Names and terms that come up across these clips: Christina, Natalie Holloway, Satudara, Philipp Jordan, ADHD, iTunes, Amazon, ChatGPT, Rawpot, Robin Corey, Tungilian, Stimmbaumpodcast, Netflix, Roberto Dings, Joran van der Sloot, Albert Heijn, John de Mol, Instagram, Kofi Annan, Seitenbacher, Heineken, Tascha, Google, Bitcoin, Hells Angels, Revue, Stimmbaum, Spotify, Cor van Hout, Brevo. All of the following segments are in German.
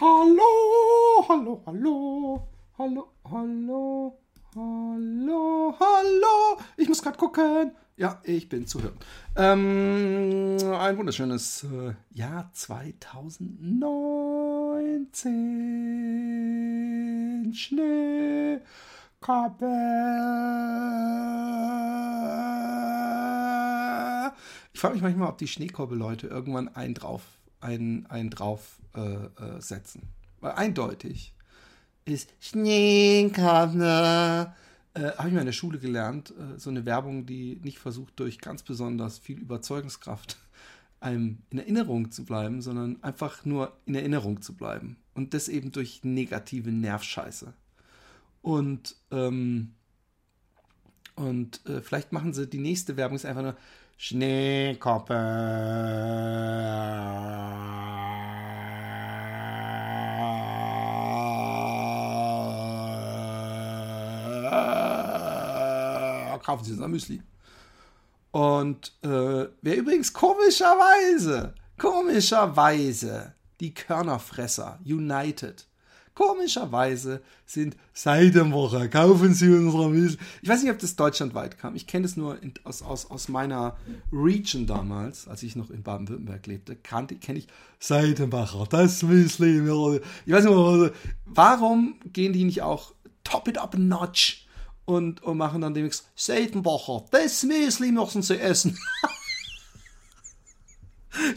Hallo, hallo, hallo, hallo, hallo, hallo, hallo. Ich muss gerade gucken. Ja, ich bin zu hören. Ein wunderschönes Jahr 2019. Schneekorbe. Ich frage mich manchmal, ob die Schneekorbe-Leute irgendwann einen drauf setzen. Weil eindeutig ist Schneekorbe. Habe ich mal in der Schule gelernt, so eine Werbung, die nicht versucht, durch ganz besonders viel Überzeugungskraft einem in Erinnerung zu bleiben, sondern einfach nur in Erinnerung zu bleiben. Und das eben durch negative Nervscheiße. Und vielleicht machen sie die nächste Werbung, ist einfach nur Schneekoppen. Kaufen Sie unser Müsli. Und wer übrigens komischerweise, die Körnerfresser United, komischerweise sind Seitenbacher, kaufen Sie unser Müsli. Ich weiß nicht, ob das deutschlandweit kam. Ich kenne es nur aus meiner Region damals, als ich noch in Baden-Württemberg lebte, kenne ich Seitenbacher, das Müsli. Ich weiß nicht, warum gehen die nicht auch top it up a notch? Und machen dann demnächst Seitenbacher, das Müsli müssen sie essen.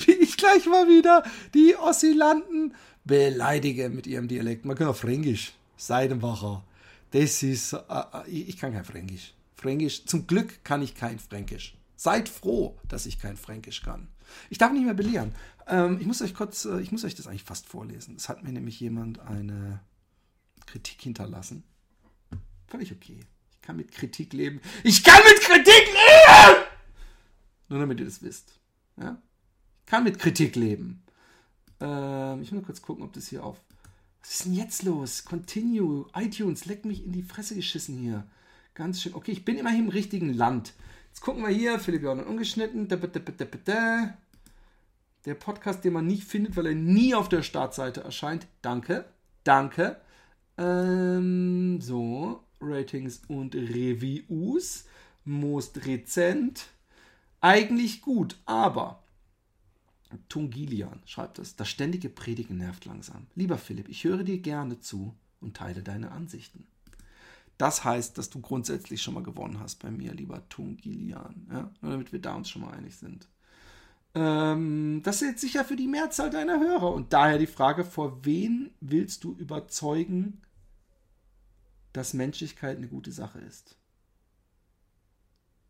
Wie ich gleich mal wieder die Ossilanten beleidige mit ihrem Dialekt. Man kann auch Fränkisch. Seitenbacher. Das ist. Ich kann kein Fränkisch. Zum Glück kann ich kein Fränkisch. Seid froh, dass ich kein Fränkisch kann. Ich darf nicht mehr belehren. Ich muss euch das eigentlich fast vorlesen. Es hat mir nämlich jemand eine Kritik hinterlassen. Völlig okay. Ich kann mit Kritik leben. Ich kann mit Kritik leben! Nur damit ihr das wisst. Ja? Ich kann mit Kritik leben. Ich will nur kurz gucken, ob das hier auf... Was ist denn jetzt los? Continue. iTunes, leck mich in die Fresse geschissen hier. Ganz schön. Okay, ich bin immerhin im richtigen Land. Jetzt gucken wir hier. Philipp Jordan ungeschnitten. Der Podcast, den man nicht findet, weil er nie auf der Startseite erscheint. Danke. So... Ratings und Reviews, most recent, eigentlich gut, aber Tungilian schreibt es, das ständige Predigen nervt langsam. Lieber Philipp, ich höre dir gerne zu und teile deine Ansichten. Das heißt, dass du grundsätzlich schon mal gewonnen hast bei mir, lieber Tungilian, ja? Nur damit wir da uns schon mal einig sind. Das ist jetzt sicher für die Mehrzahl deiner Hörer und daher die Frage, vor wen willst du überzeugen, dass Menschlichkeit eine gute Sache ist.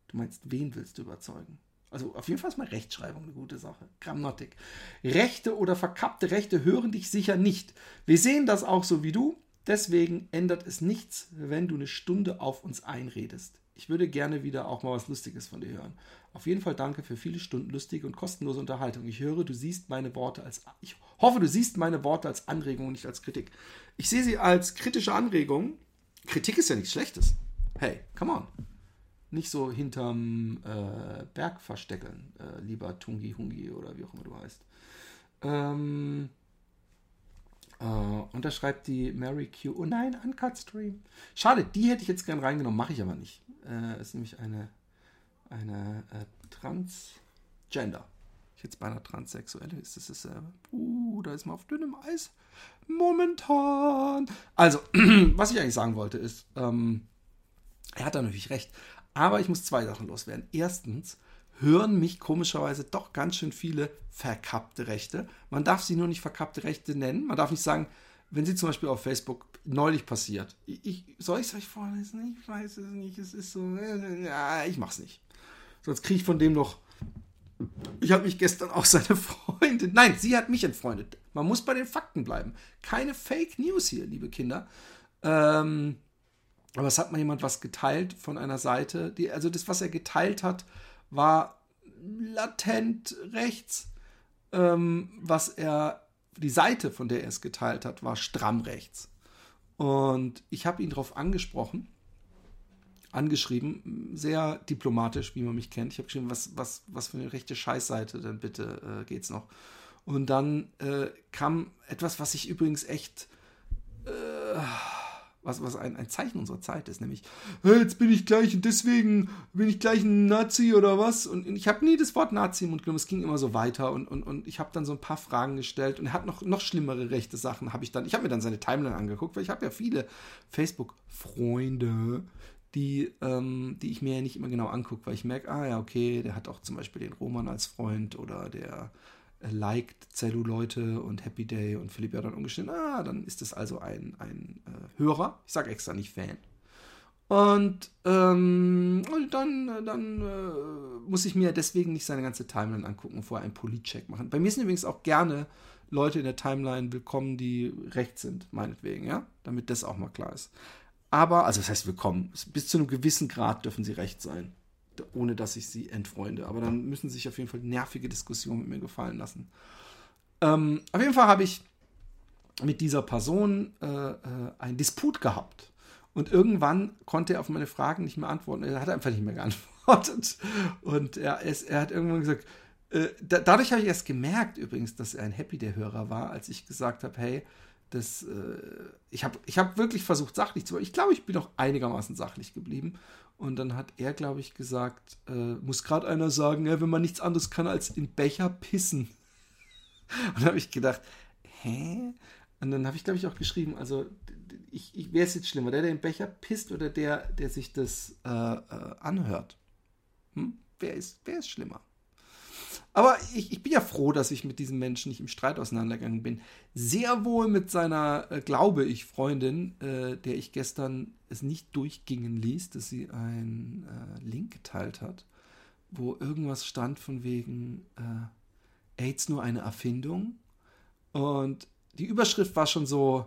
Du meinst, wen willst du überzeugen? Also auf jeden Fall ist mal Rechtschreibung eine gute Sache. Grammatik. Rechte oder verkappte Rechte hören dich sicher nicht. Wir sehen das auch so wie du. Deswegen ändert es nichts, wenn du eine Stunde auf uns einredest. Ich würde gerne wieder auch mal was Lustiges von dir hören. Auf jeden Fall danke für viele Stunden lustige und kostenlose Unterhaltung. Ich hoffe, du siehst meine Worte als Anregung und nicht als Kritik. Ich sehe sie als kritische Anregung. Kritik ist ja nichts Schlechtes. Hey, come on. Nicht so hinterm Berg versteckeln, lieber Tungi Hungi oder wie auch immer du heißt. Und da schreibt die Mary Q. Oh nein, Uncut Stream. Schade, die hätte ich jetzt gern reingenommen, mache ich aber nicht. Ist nämlich eine Transgender. Ich hätte es beinahe Transsexuelle. Ist das dasselbe? Da ist man auf dünnem Eis. Momentan. Also, was ich eigentlich sagen wollte ist, er hat da natürlich recht, aber ich muss zwei Sachen loswerden. Erstens hören mich komischerweise doch ganz schön viele verkappte Rechte. Man darf sie nur nicht verkappte Rechte nennen. Man darf nicht sagen, wenn sie zum Beispiel auf Facebook neulich passiert. Soll ich es euch vorlesen? Ich weiß es nicht. Es ist so... ich mach's nicht. Sonst kriege ich von dem noch... Ich habe mich gestern auch seine Freundin... Nein, sie hat mich entfreundet. Man muss bei den Fakten bleiben. Keine Fake News hier, liebe Kinder. Aber es hat mal jemand was geteilt von einer Seite. Also das, was er geteilt hat, war latent rechts. Die Seite, von der er es geteilt hat, war stramm rechts. Und ich habe ihn darauf angeschrieben, sehr diplomatisch, wie man mich kennt. Ich habe geschrieben, was für eine rechte Scheißseite, dann bitte geht's noch. Und dann kam etwas, was ich übrigens echt, was ein Zeichen unserer Zeit ist, nämlich, hey, jetzt bin ich gleich und deswegen bin ich gleich ein Nazi oder was? Und ich habe nie das Wort Nazi im Mund genommen, es ging immer so weiter und ich habe dann so ein paar Fragen gestellt und er hat noch schlimmere rechte Sachen, ich habe mir dann seine Timeline angeguckt, weil ich habe ja viele Facebook-Freunde, die ich mir ja nicht immer genau angucke, weil ich merke, okay, der hat auch zum Beispiel den Roman als Freund oder der liked Zellu-Leute und Happy Day und Philipp Jordan umgeschnitten, dann ist das also ein Hörer, ich sage extra nicht Fan. Und dann muss ich mir deswegen nicht seine ganze Timeline angucken und vorher einen Polit-Check machen. Bei mir sind übrigens auch gerne Leute in der Timeline willkommen, die rechts sind, meinetwegen, ja, damit das auch mal klar ist. Aber, also das heißt willkommen, bis zu einem gewissen Grad dürfen sie rechts sein, ohne dass ich sie entfreunde. Aber dann müssen sich auf jeden Fall nervige Diskussionen mit mir gefallen lassen. Auf jeden Fall habe ich mit dieser Person einen Disput gehabt. Und irgendwann konnte er auf meine Fragen nicht mehr antworten. Er hat einfach nicht mehr geantwortet. Und er hat irgendwann gesagt, dadurch habe ich erst gemerkt übrigens, dass er ein Happy-Day-Hörer war, als ich gesagt habe, hey, ich habe wirklich versucht, sachlich zu sein. Ich glaube, ich bin auch einigermaßen sachlich geblieben. Und dann hat er, glaube ich, gesagt, muss gerade einer sagen, wenn man nichts anderes kann, als in Becher pissen. Und dann habe ich gedacht, hä? Und dann habe ich, glaube ich, auch geschrieben, also wer ist jetzt schlimmer, der in Becher pisst oder der sich das anhört? Wer ist schlimmer? Aber ich bin ja froh, dass ich mit diesem Menschen nicht im Streit auseinandergegangen bin. Sehr wohl mit seiner, glaube ich, Freundin, der ich gestern es nicht durchgingen ließ, dass sie einen Link geteilt hat, wo irgendwas stand von wegen AIDS nur eine Erfindung. Und die Überschrift war schon so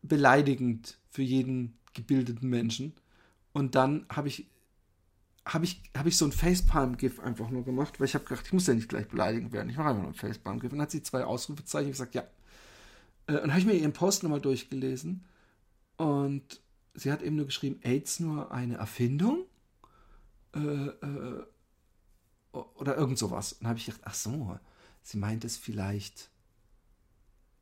beleidigend für jeden gebildeten Menschen. Und dann habe ich so ein Facepalm-GIF einfach nur gemacht, weil ich habe gedacht, ich muss ja nicht gleich beleidigt werden. Ich mache einfach nur ein Facepalm-GIF. Und dann hat sie 2 Ausrufezeichen gesagt, ja. Und dann habe ich mir ihren Post nochmal durchgelesen. Und sie hat eben nur geschrieben, AIDS nur eine Erfindung? Oder irgend sowas. Und dann habe ich gedacht, ach so, sie meint es vielleicht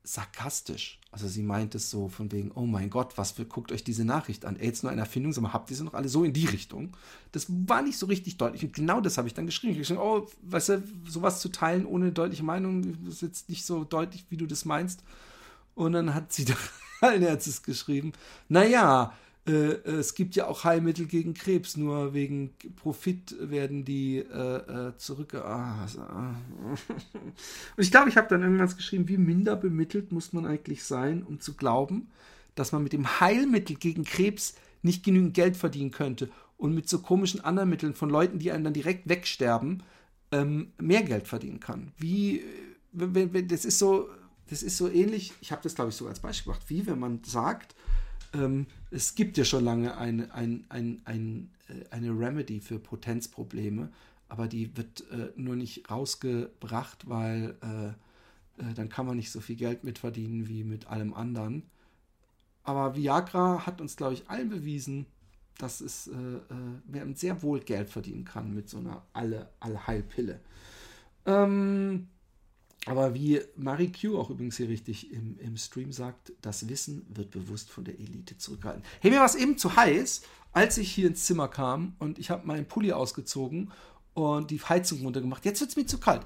sarkastisch. Also sie meint es so von wegen, oh mein Gott, guckt euch diese Nachricht an. AIDS nur eine Erfindung, sag mal, habt ihr sie noch alle so in die Richtung? Das war nicht so richtig deutlich. Und genau das habe ich dann geschrieben. Ich habe geschrieben, weißt du, sowas zu teilen ohne deutliche Meinung ist jetzt nicht so deutlich, wie du das meinst. Und dann hat sie es geschrieben, naja, es gibt ja auch Heilmittel gegen Krebs, nur wegen Profit werden die zurückge... Und ich glaube, ich habe dann irgendwann geschrieben, wie minder bemittelt muss man eigentlich sein, um zu glauben, dass man mit dem Heilmittel gegen Krebs nicht genügend Geld verdienen könnte und mit so komischen anderen Mitteln von Leuten, die einen dann direkt wegsterben, mehr Geld verdienen kann. Das ist so ähnlich, ich habe das, glaube ich, so als Beispiel gemacht, wie wenn man sagt, es gibt ja schon lange eine Remedy für Potenzprobleme, aber die wird nur nicht rausgebracht, weil dann kann man nicht so viel Geld mitverdienen wie mit allem anderen. Aber Viagra hat uns, glaube ich, allen bewiesen, dass man sehr wohl Geld verdienen kann mit so einer Allheilpille. Aber wie Mary Q auch übrigens hier richtig im Stream sagt, das Wissen wird bewusst von der Elite zurückgehalten. Hey, mir war es eben zu heiß, als ich hier ins Zimmer kam und ich habe meinen Pulli ausgezogen und die Heizung runtergemacht. Jetzt wird es mir zu kalt.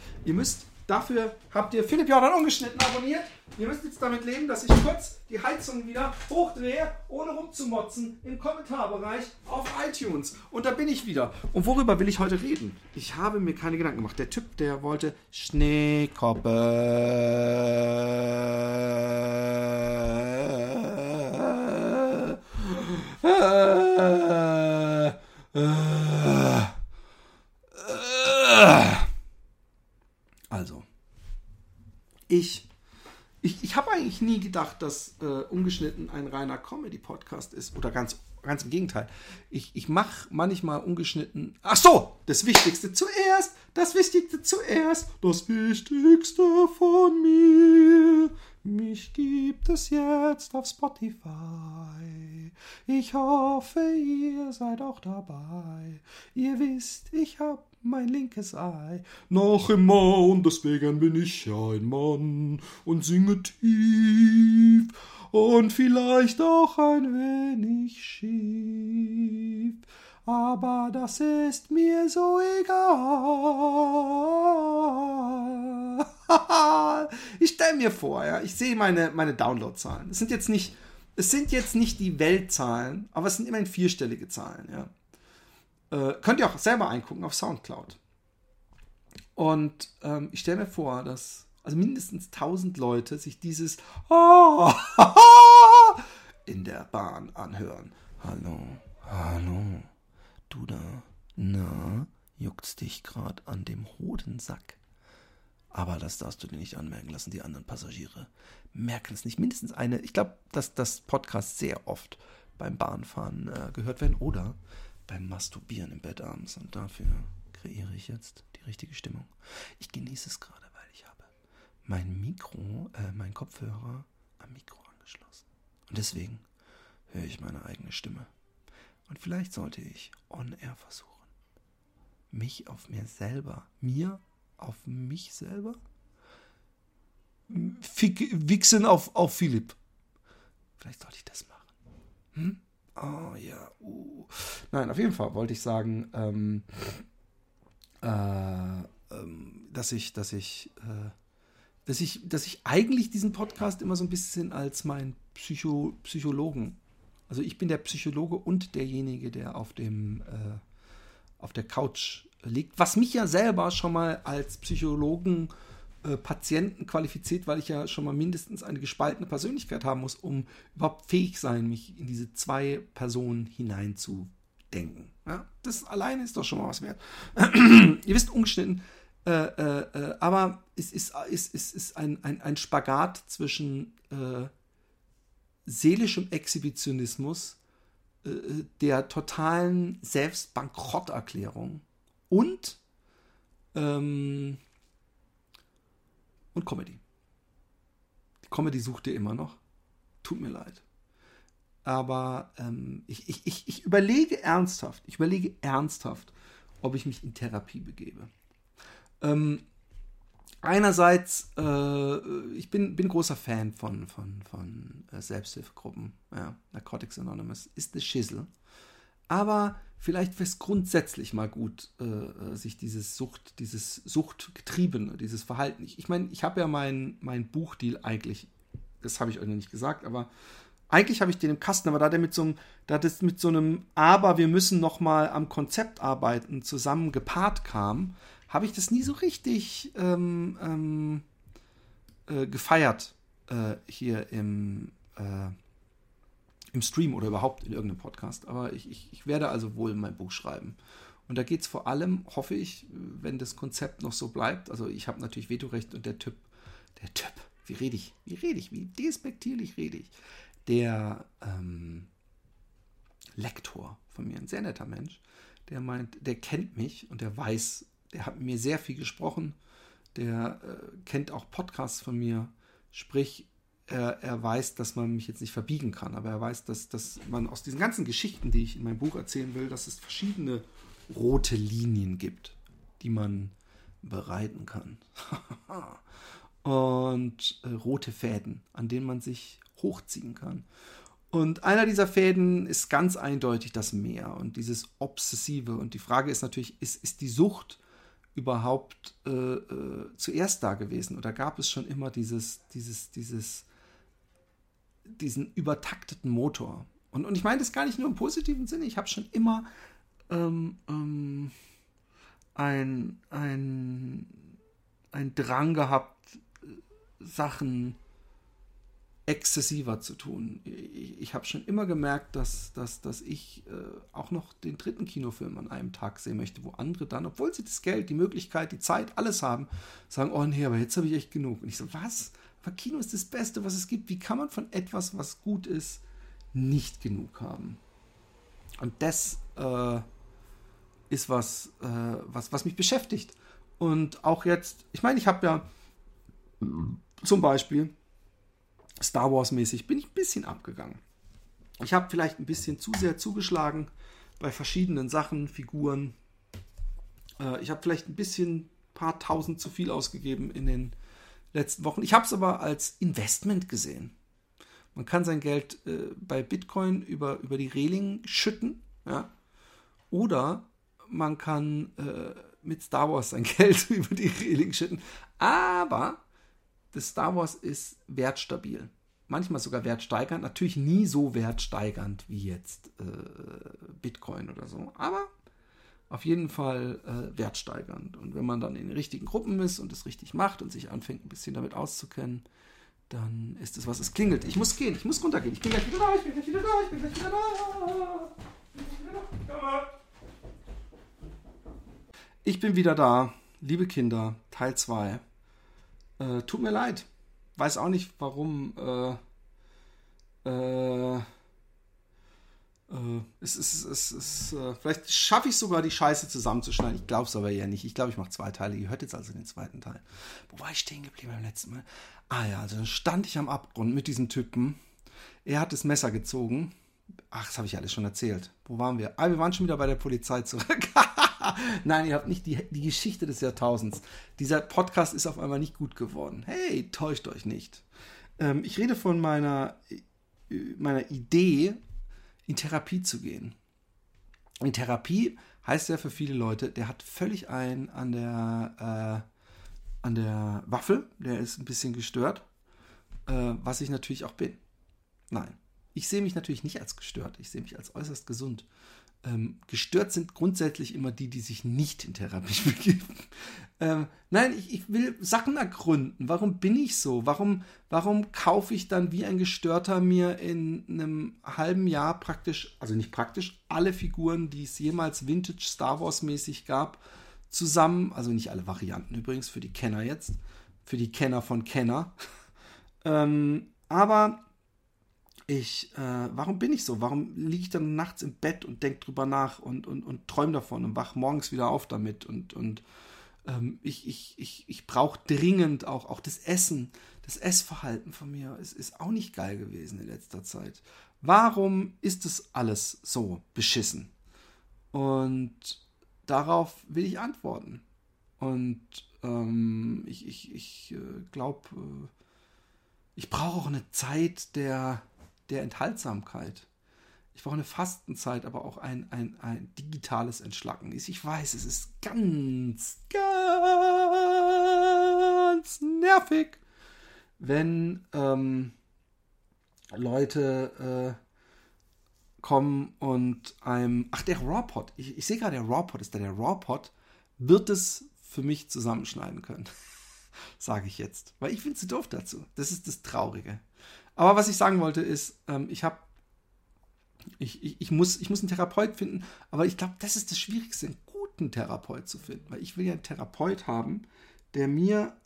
Dafür habt ihr Philipp Jordan ungeschnitten abonniert. Ihr müsst jetzt damit leben, dass ich kurz die Heizung wieder hochdrehe, ohne rumzumotzen, im Kommentarbereich auf iTunes. Und da bin ich wieder. Und worüber will ich heute reden? Ich habe mir keine Gedanken gemacht. Der Typ, der wollte Schneekoppe. Also, ich habe eigentlich nie gedacht, dass Ungeschnitten ein reiner Comedy-Podcast ist. Oder ganz im Gegenteil. Ich mache manchmal Ungeschnitten... Ach so, das Wichtigste von mir. Mich gibt es jetzt auf Spotify. Ich hoffe, ihr seid auch dabei. Ihr wisst, ich hab mein linkes Ei. Noch immer und deswegen bin ich ein Mann und singe tief und vielleicht auch ein wenig schief. Aber das ist mir so egal. Ich stelle mir vor, ja, ich sehe meine Downloadzahlen. Es sind jetzt nicht die Weltzahlen, aber es sind immerhin vierstellige Zahlen. Ja. Könnt ihr auch selber eingucken auf Soundcloud. Und ich stelle mir vor, dass also mindestens 1000 Leute sich dieses in der Bahn anhören. Hallo, hallo. Du da, na, juckt's dich gerade an dem Hodensack? Aber das darfst du dir nicht anmerken lassen, die anderen Passagiere merken es nicht. Mindestens eine, ich glaube, dass Podcasts sehr oft beim Bahnfahren gehört werden oder beim Masturbieren im Bett abends. Und dafür kreiere ich jetzt die richtige Stimmung. Ich genieße es gerade, weil ich habe meinen Kopfhörer am Mikro angeschlossen. Und deswegen höre ich meine eigene Stimme. Und vielleicht sollte ich on-air versuchen, mich auf mich selber, wichsen auf Philipp. Vielleicht sollte ich das machen. Hm? Oh ja. Nein, auf jeden Fall wollte ich sagen, dass ich eigentlich diesen Podcast immer so ein bisschen als meinen Psychologen. Also ich bin der Psychologe und derjenige, der auf der Couch liegt, was mich ja selber schon mal als Psychologen Patienten qualifiziert, weil ich ja schon mal mindestens eine gespaltene Persönlichkeit haben muss, um überhaupt fähig sein, mich in diese zwei Personen hineinzudenken. Ja? Das alleine ist doch schon mal was wert. Ihr wisst, ungeschnitten, aber es ist ein Spagat zwischen seelischem Exhibitionismus, der totalen Selbstbankrotterklärung und Comedy. Die Comedy sucht ihr immer noch. Tut mir leid. Aber ich überlege ernsthaft, ob ich mich in Therapie begebe. Einerseits, ich bin großer Fan von Selbsthilfegruppen. Ja, Narcotics Anonymous ist eine Schissel. Aber vielleicht wäre es grundsätzlich mal gut, sich dieses Suchtgetriebene, dieses Verhalten. Ich meine, ich habe ja mein Buchdeal eigentlich, das habe ich euch noch nicht gesagt, aber eigentlich habe ich den im Kasten, aber da das mit so einem aber wir müssen noch mal am Konzept arbeiten zusammen gepaart kam, habe ich das nie so richtig gefeiert hier im Stream oder überhaupt in irgendeinem Podcast. Aber ich werde also wohl mein Buch schreiben. Und da geht es vor allem, hoffe ich, wenn das Konzept noch so bleibt. Also ich habe natürlich Vetorecht und der Typ, wie rede ich, wie despektierlich rede ich. Der Lektor von mir, ein sehr netter Mensch, der meint, der kennt mich und der weiß, der hat mir sehr viel gesprochen, der kennt auch Podcasts von mir, sprich, er weiß, dass man mich jetzt nicht verbiegen kann, aber er weiß, dass man aus diesen ganzen Geschichten, die ich in meinem Buch erzählen will, dass es verschiedene rote Linien gibt, die man bereiten kann. Und rote Fäden, an denen man sich hochziehen kann. Und einer dieser Fäden ist ganz eindeutig das Meer und dieses Obsessive. Und die Frage ist natürlich, ist die Sucht überhaupt zuerst da gewesen? Oder gab es schon immer diesen übertakteten Motor? Und ich meine das gar nicht nur im positiven Sinne. Ich habe schon immer einen Drang gehabt, Sachen exzessiver zu tun. Ich habe schon immer gemerkt, dass ich auch noch den dritten Kinofilm an einem Tag sehen möchte, wo andere dann, obwohl sie das Geld, die Möglichkeit, die Zeit, alles haben, sagen, oh nee, aber jetzt habe ich echt genug. Und ich so, was? Aber Kino ist das Beste, was es gibt. Wie kann man von etwas, was gut ist, nicht genug haben? Und das ist was mich beschäftigt. Und auch jetzt, ich meine, ich habe ja zum Beispiel Star Wars-mäßig bin ich ein bisschen abgegangen. Ich habe vielleicht ein bisschen zu sehr zugeschlagen bei verschiedenen Sachen, Figuren, Ich habe vielleicht ein bisschen, paar tausend zu viel ausgegeben in den letzten Wochen. Ich habe es aber als Investment gesehen. Man kann sein Geld bei Bitcoin über die Reling schütten, ja? Oder man kann mit Star Wars sein Geld über die Reling schütten. Aber das Star Wars ist wertstabil. Manchmal sogar wertsteigernd. Natürlich nie so wertsteigernd wie jetzt Bitcoin oder so. Aber auf jeden Fall wertsteigernd. Und wenn man dann in den richtigen Gruppen ist und es richtig macht und sich anfängt, ein bisschen damit auszukennen, dann ist es was. Es klingelt. Ich muss gehen. Ich muss runtergehen. Ich bin gleich wieder da. Ich bin wieder da. Liebe Kinder, Teil 2. Tut mir leid. Weiß auch nicht, warum. Vielleicht schaffe ich sogar, die Scheiße zusammenzuschneiden. Ich glaube es aber ja nicht. Ich glaube, ich mache 2 Teile. Ihr hört jetzt also den zweiten Teil. Wo war ich stehen geblieben beim letzten Mal? Ah ja, also dann stand ich am Abgrund mit diesem Typen. Er hat das Messer gezogen. Ach, das habe ich alles schon erzählt. Wo waren wir? Ah, wir waren schon wieder bei der Polizei zurück. Nein, ihr habt nicht die Geschichte des Jahrtausends. Dieser Podcast ist auf einmal nicht gut geworden. Hey, täuscht euch nicht. Ich rede von meiner Idee, in Therapie zu gehen. In Therapie heißt ja für viele Leute, der hat völlig einen an der Waffel, der ist ein bisschen gestört, was ich natürlich auch bin. Nein, ich sehe mich natürlich nicht als gestört, ich sehe mich als äußerst gesund. Gestört sind grundsätzlich immer die sich nicht in Therapie begeben. Nein, ich will Sachen ergründen. Warum bin ich so? Warum kaufe ich dann wie ein Gestörter mir in einem halben Jahr praktisch, also nicht praktisch, alle Figuren, die es jemals Vintage Star Wars mäßig gab, zusammen, also nicht alle Varianten übrigens, für die Kenner jetzt, für die Kenner von Kenner. Aber warum bin ich so? Warum liege ich dann nachts im Bett und denke drüber nach und träume davon und wach morgens wieder auf damit? Ich brauche dringend auch das Essen. Das Essverhalten von mir ist auch nicht geil gewesen in letzter Zeit. Warum ist das alles so beschissen? Und darauf will ich antworten. Und ich glaube, ich brauche auch eine Zeit der Enthaltsamkeit. Ich brauche eine Fastenzeit, aber auch ein digitales Entschlacken. Ich weiß, es ist ganz, ganz nervig, wenn Leute kommen und einem... Ach, der Rawpot. Ich sehe gerade, der Rawpot ist da. Der Rawpot wird es für mich zusammenschneiden können. Sage ich jetzt. Weil ich finde, sie doof dazu. Das ist das Traurige. Aber was ich sagen wollte ist, ich muss einen Therapeut finden, aber ich glaube, das ist das Schwierigste, einen guten Therapeut zu finden, weil ich will ja einen Therapeut haben, der mir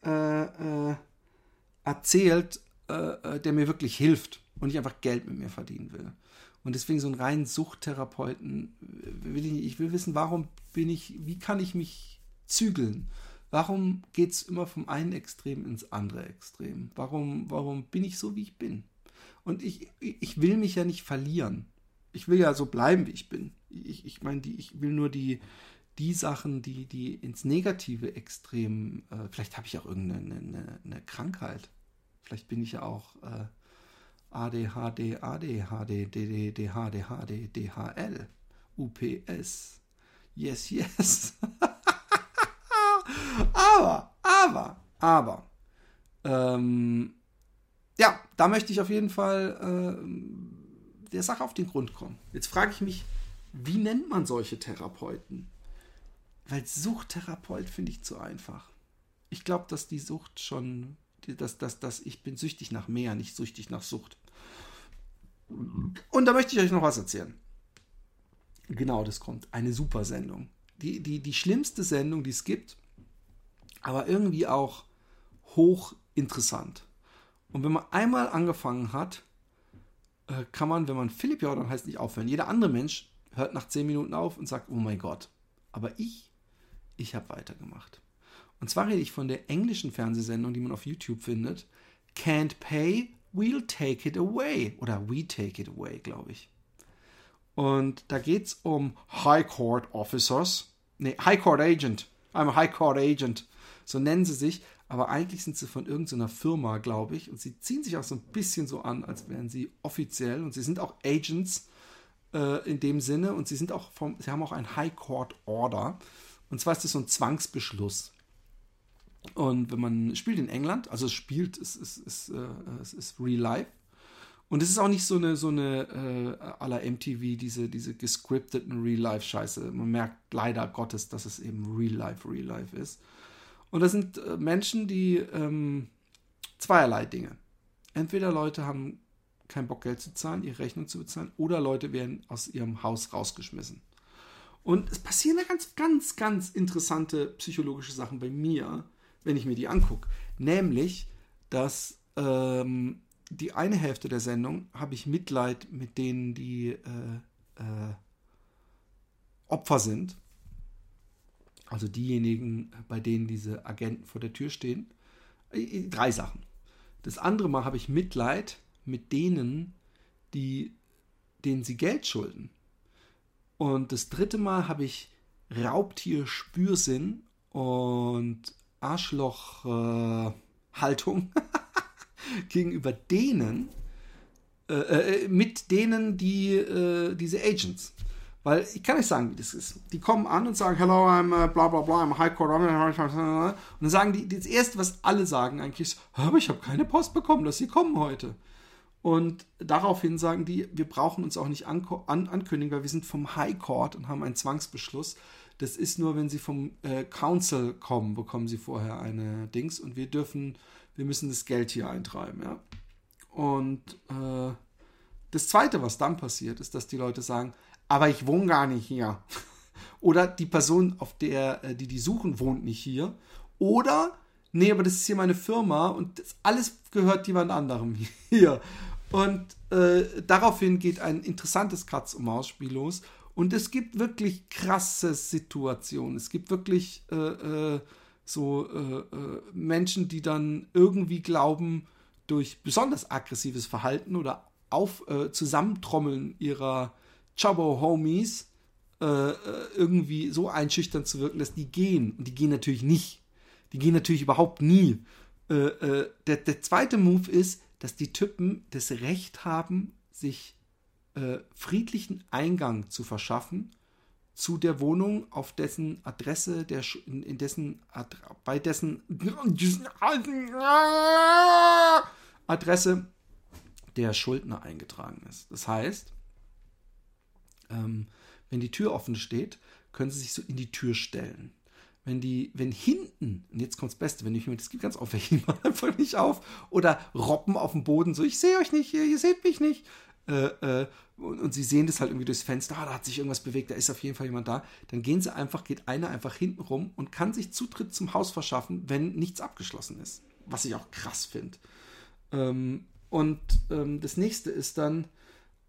erzählt, der mir wirklich hilft und nicht einfach Geld mit mir verdienen will. Und deswegen so einen reinen Suchttherapeuten will ich nicht. Ich will wissen, wie kann ich mich zügeln? Warum geht es immer vom einen Extrem ins andere Extrem? Warum bin ich so, wie ich bin? Und ich will mich ja nicht verlieren. Ich will ja so bleiben, wie ich bin. Ich meine, ich will nur die Sachen, die ins negative Extrem... vielleicht habe ich auch irgendeine Krankheit. Vielleicht bin ich ja auch ADHD, ADHD, DDDH, DHD, DHL, UPS. Yes, yes. Aber, ja, da möchte ich auf jeden Fall der Sache auf den Grund kommen. Jetzt frage ich mich, wie nennt man solche Therapeuten? Weil Suchttherapeut finde ich zu einfach. Ich glaube, dass die Sucht schon, dass ich bin süchtig nach mehr, nicht süchtig nach Sucht. Und da möchte ich euch noch was erzählen. Genau, das kommt. Eine super Sendung. Die schlimmste Sendung, die es gibt, aber irgendwie auch hochinteressant. Und wenn man einmal angefangen hat, kann man, wenn man Philipp Jordan heißt, nicht aufhören. Jeder andere Mensch hört nach 10 Minuten auf und sagt, oh mein Gott. Aber ich habe weitergemacht. Und zwar rede ich von der englischen Fernsehsendung, die man auf YouTube findet. Can't pay, we'll take it away. Oder we take it away, glaube ich. Und da geht es um High Court Officers. nee, High Court Agent. I'm a High Court Agent. So nennen sie sich. Aber eigentlich sind sie von irgendeiner Firma, glaube ich. Und sie ziehen sich auch so ein bisschen so an, als wären sie offiziell. Und sie sind auch Agents in dem Sinne. Und sie sind auch sie haben auch einen High Court Order. Und zwar ist das so ein Zwangsbeschluss. Und wenn man spielt in England, also es ist real life. Und es ist auch nicht so eine à la MTV, diese gescripteten Real-Life-Scheiße. Man merkt leider Gottes, dass es eben Real-Life ist. Und das sind Menschen, die zweierlei Dinge. Entweder Leute haben keinen Bock, Geld zu zahlen, ihre Rechnung zu bezahlen, oder Leute werden aus ihrem Haus rausgeschmissen. Und es passieren da ganz, ganz, ganz interessante psychologische Sachen bei mir, wenn ich mir die angucke. Nämlich, dass die eine Hälfte der Sendung habe ich Mitleid mit denen, die Opfer sind. Also diejenigen, bei denen diese Agenten vor der Tür stehen. 3 Sachen. Das andere Mal habe ich Mitleid mit denen, denen sie Geld schulden. Und das dritte Mal habe ich Raubtier-Spürsinn und Arschloch-Haltung gegenüber denen, mit denen, die diese Agents. Weil ich kann nicht sagen, wie das ist. Die kommen an und sagen, hello, I'm bla bla bla, I'm High Court. Und dann sagen die, das Erste, was alle sagen eigentlich ist, aber ich habe keine Post bekommen, dass sie kommen heute. Und daraufhin sagen die, wir brauchen uns auch nicht ankündigen, weil wir sind vom High Court und haben einen Zwangsbeschluss. Das ist nur, wenn sie vom Council kommen, bekommen sie vorher eine Dings. Und wir müssen das Geld hier eintreiben. Ja? Und das Zweite, was dann passiert, ist, dass die Leute sagen, aber ich wohne gar nicht hier. Oder die Person, auf der die suchen, wohnt nicht hier. Oder, nee, aber das ist hier meine Firma und das alles gehört jemand anderem hier. Und daraufhin geht ein interessantes Katz-und-Maus-Spiel los. Und es gibt wirklich krasse Situationen. Es gibt wirklich Menschen, die dann irgendwie glauben, durch besonders aggressives Verhalten oder Zusammentrommeln ihrer Chubbo-Homies irgendwie so einschüchternd zu wirken, dass die gehen. Und die gehen natürlich nicht. Die gehen natürlich überhaupt nie. Der zweite Move ist, dass die Typen das Recht haben, sich friedlichen Eingang zu verschaffen zu der Wohnung, auf dessen Adresse, Adresse der Schuldner eingetragen ist. Das heißt, wenn die Tür offen steht, können sie sich so in die Tür stellen. Wenn hinten, und jetzt kommt das Beste, wenn ich mir, das gibt ganz oft, welche mal einfach nicht auf, oder robben auf dem Boden, so, ich sehe euch nicht, ihr seht mich nicht. Und sie sehen das halt irgendwie durchs Fenster, da hat sich irgendwas bewegt, da ist auf jeden Fall jemand da. Dann geht einer einfach hinten rum und kann sich Zutritt zum Haus verschaffen, wenn nichts abgeschlossen ist. Was ich auch krass finde. Das nächste ist dann,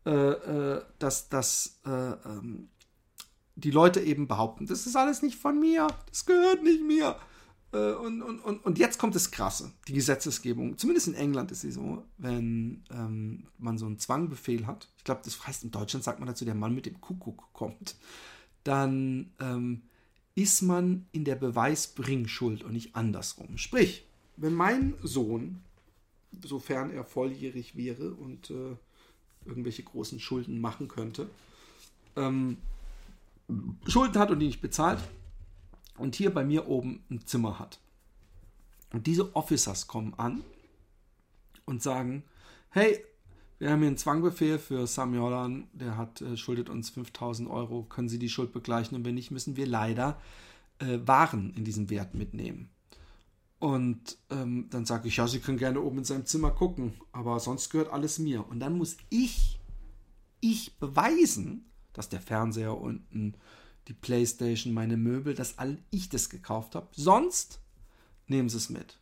dass die Leute eben behaupten, das ist alles nicht von mir, das gehört nicht mir. Und jetzt kommt das Krasse, die Gesetzesgebung. Zumindest in England ist sie so, wenn man so einen Zwangbefehl hat. Ich glaube, das heißt, in Deutschland sagt man dazu, der Mann mit dem Kuckuck kommt. Dann ist man in der Beweisbringschuld und nicht andersrum. Sprich, wenn mein Sohn, sofern er volljährig wäre und irgendwelche großen Schulden machen könnte, Schulden hat und die nicht bezahlt und hier bei mir oben ein Zimmer hat. Und diese Officers kommen an und sagen, hey, wir haben hier einen Zwangbefehl für Sam Jordan, der schuldet uns 5.000 €, können Sie die Schuld begleichen und wenn nicht, müssen wir leider Waren in diesem Wert mitnehmen. Und dann sage ich, ja, Sie können gerne oben in seinem Zimmer gucken, aber sonst gehört alles mir. Und dann muss ich beweisen, dass der Fernseher unten, die Playstation, meine Möbel, dass ich das gekauft habe. Sonst nehmen sie es mit.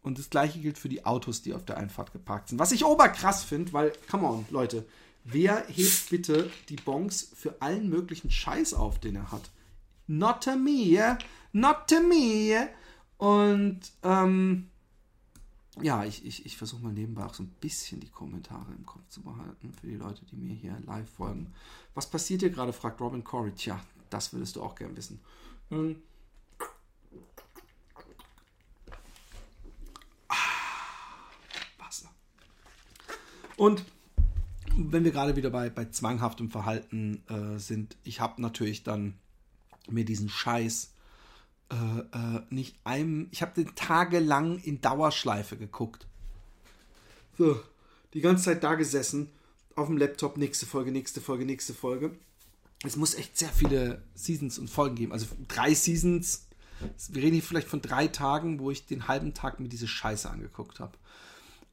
Und das Gleiche gilt für die Autos, die auf der Einfahrt geparkt sind. Was ich oberkrass finde, weil, come on, Leute, wer hebt bitte die Bons für allen möglichen Scheiß auf, den er hat? Not to me, not to me. Und, ja, ich versuche mal nebenbei auch so ein bisschen die Kommentare im Kopf zu behalten für die Leute, die mir hier live folgen. Was passiert hier gerade, fragt Robin Corey. Tja, das würdest du auch gern wissen. Wasser. Und wenn wir gerade wieder bei zwanghaftem Verhalten sind, ich habe natürlich dann mir diesen Scheiß ich habe den tagelang in Dauerschleife geguckt. So, die ganze Zeit da gesessen, auf dem Laptop, nächste Folge. Es muss echt sehr viele Seasons und Folgen geben. Also 3 Seasons. Wir reden hier vielleicht von 3 Tagen, wo ich den halben Tag mir diese Scheiße angeguckt habe.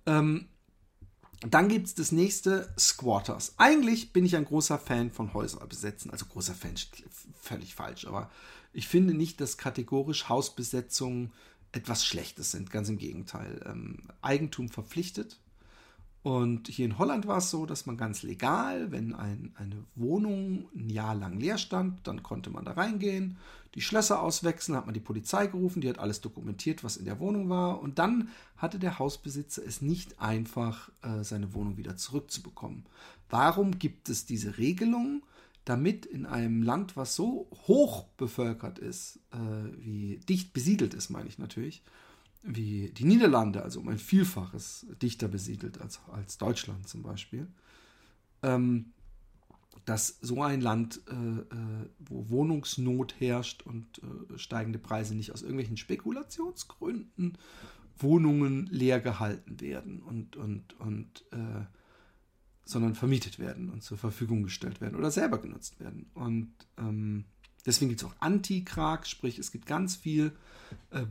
Dann gibt es das nächste, Squatters. Eigentlich bin ich ein großer Fan von Häuser besetzen. Also großer Fan, völlig falsch. Aber ich finde nicht, dass kategorisch Hausbesetzungen etwas Schlechtes sind. Ganz im Gegenteil. Eigentum verpflichtet. Und hier in Holland war es so, dass man ganz legal, wenn eine Wohnung ein Jahr lang leer stand, dann konnte man da reingehen, die Schlösser auswechseln, hat man die Polizei gerufen, die hat alles dokumentiert, was in der Wohnung war. Und dann hatte der Hausbesitzer es nicht einfach, seine Wohnung wieder zurückzubekommen. Warum gibt es diese Regelung, damit in einem Land, was so hoch bevölkert ist, wie dicht besiedelt ist, meine ich natürlich, wie die Niederlande, also um ein Vielfaches dichter besiedelt als Deutschland zum Beispiel, dass so ein Land, wo Wohnungsnot herrscht und steigende Preise nicht aus irgendwelchen Spekulationsgründen Wohnungen leer gehalten werden und sondern vermietet werden und zur Verfügung gestellt werden oder selber genutzt werden. Und deswegen gibt es auch Anti-Krag, sprich es gibt ganz viel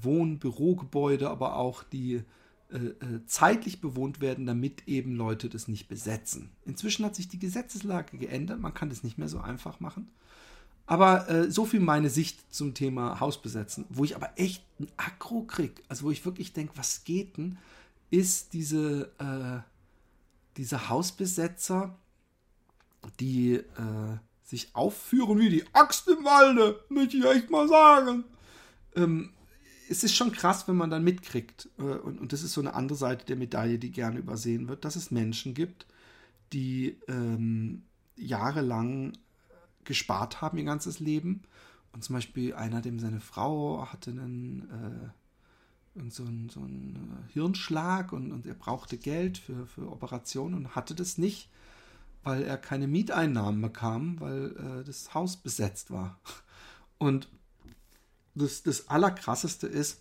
Wohn-, Bürogebäude, aber auch die zeitlich bewohnt werden, damit eben Leute das nicht besetzen. Inzwischen hat sich die Gesetzeslage geändert, man kann das nicht mehr so einfach machen. Aber so viel meine Sicht zum Thema Hausbesetzen, wo ich aber echt einen Aggro kriege, also wo ich wirklich denke, was geht denn, ist diese Hausbesetzer, die sich aufführen wie die Axt im Walde, möchte ich echt mal sagen. Es ist schon krass, wenn man dann mitkriegt, und das ist so eine andere Seite der Medaille, die gerne übersehen wird, dass es Menschen gibt, die jahrelang gespart haben, ihr ganzes Leben. Und zum Beispiel einer, dem seine Frau hatte einen Hirnschlag und er brauchte Geld für Operationen und hatte das nicht, weil er keine Mieteinnahmen bekam, weil das Haus besetzt war. Und das Allerkrasseste ist,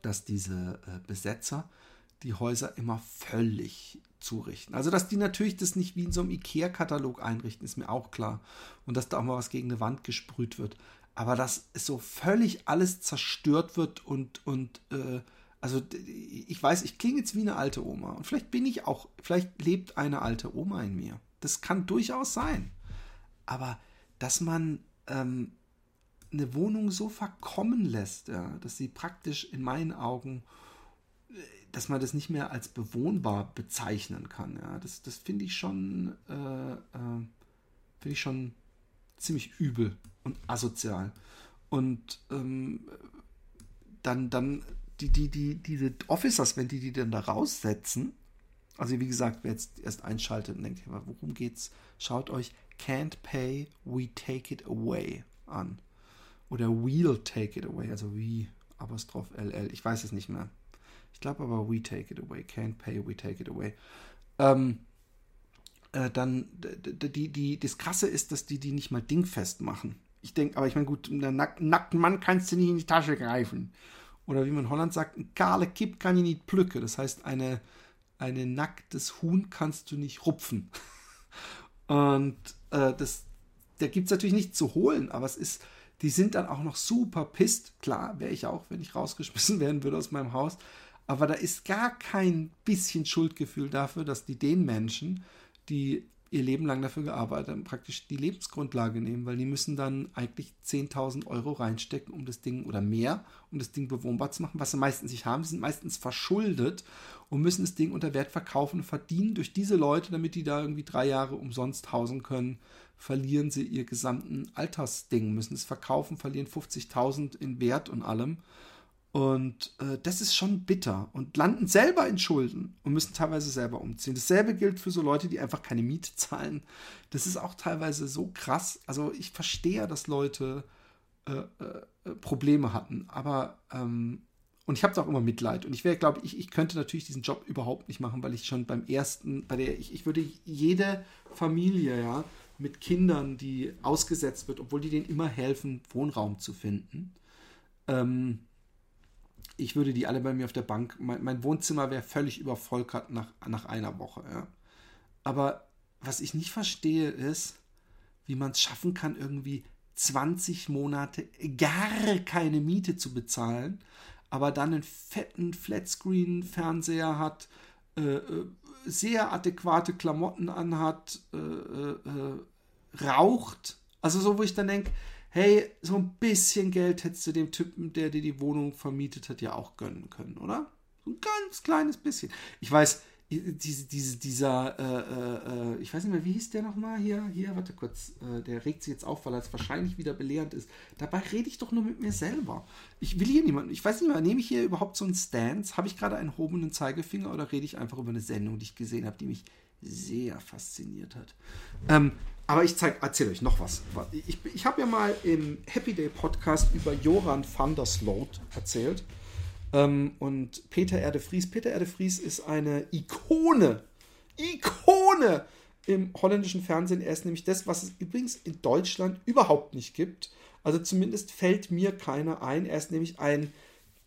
dass diese Besetzer die Häuser immer völlig zurichten. Also, dass die natürlich das nicht wie in so einem IKEA-Katalog einrichten, ist mir auch klar. Und dass da auch mal was gegen eine Wand gesprüht wird. Aber dass so völlig alles zerstört wird also ich weiß, ich klinge jetzt wie eine alte Oma und vielleicht lebt eine alte Oma in mir. Das kann durchaus sein. Aber dass man eine Wohnung so verkommen lässt, ja, dass sie praktisch in meinen Augen, dass man das nicht mehr als bewohnbar bezeichnen kann, ja, das finde ich schon ziemlich übel und asozial. Und dann diese Officers, wenn die dann da raussetzen, also wie gesagt, wer jetzt erst einschaltet und denkt, worum geht's, schaut euch Can't Pay, We Take It Away an. Oder We'll Take It Away, also wie #LL, ich weiß es nicht mehr. Ich glaube aber We Take It Away, Can't Pay, We Take It Away. Dann, das Krasse ist, dass die nicht mal dingfest machen. Ich denke, aber ich meine, gut, einen nackten Mann kannst du nicht in die Tasche greifen. Oder wie man in Holland sagt, ein kahle Kipp kann ich nicht plücken. Das heißt, eine nacktes Huhn kannst du nicht rupfen. Und da gibt es natürlich nichts zu holen, aber die sind dann auch noch super pisst. Klar, wäre ich auch, wenn ich rausgeschmissen werden würde aus meinem Haus. Aber da ist gar kein bisschen Schuldgefühl dafür, dass die den Menschen, die ihr Leben lang dafür gearbeitet haben, praktisch die Lebensgrundlage nehmen, weil die müssen dann eigentlich 10.000 € reinstecken, um das Ding oder mehr, um das Ding bewohnbar zu machen, was sie meistens nicht haben. Sie sind meistens verschuldet und müssen das Ding unter Wert verkaufen und verdienen durch diese Leute, damit die da irgendwie 3 Jahre umsonst hausen können, verlieren sie ihr gesamten Altersding, müssen es verkaufen, verlieren 50.000 in Wert und allem. Und das ist schon bitter und landen selber in Schulden und müssen teilweise selber umziehen. Dasselbe gilt für so Leute, die einfach keine Miete zahlen. Das ist auch teilweise so krass. Also ich verstehe, dass Leute Probleme hatten. Aber und ich habe da auch immer Mitleid. Und ich wäre, glaube ich, ich könnte natürlich diesen Job überhaupt nicht machen, weil ich schon beim ersten, bei der ich würde jede Familie, ja, mit Kindern, die ausgesetzt wird, obwohl die denen immer helfen, Wohnraum zu finden. Ich würde die alle bei mir auf der Bank, mein Wohnzimmer wäre völlig übervölkert nach einer Woche. Ja. Aber was ich nicht verstehe, ist, wie man es schaffen kann, irgendwie 20 Monate gar keine Miete zu bezahlen, aber dann einen fetten Flatscreen-Fernseher hat, sehr adäquate Klamotten anhat, raucht. Also so, wo ich dann denke, hey, so ein bisschen Geld hättest du dem Typen, der dir die Wohnung vermietet hat, ja auch gönnen können, oder? So ein ganz kleines bisschen. Ich weiß, ich weiß nicht mehr, wie hieß der nochmal hier, warte kurz, der regt sich jetzt auf, weil er jetzt wahrscheinlich wieder belehrend ist. Dabei rede ich doch nur mit mir selber. Ich will hier niemanden, ich weiß nicht mehr, nehme ich hier überhaupt so einen Stance? Habe ich gerade einen erhobenen Zeigefinger oder rede ich einfach über eine Sendung, die ich gesehen habe, die mich sehr fasziniert hat? Aber ich erzähle euch noch was. Ich habe ja mal im Happy Day Podcast über Joran van der Sloot erzählt. Und Peter R. de Vries. Peter R. de Vries ist eine Ikone im holländischen Fernsehen. Er ist nämlich das, was es übrigens in Deutschland überhaupt nicht gibt. Also zumindest fällt mir keiner ein. Er ist nämlich ein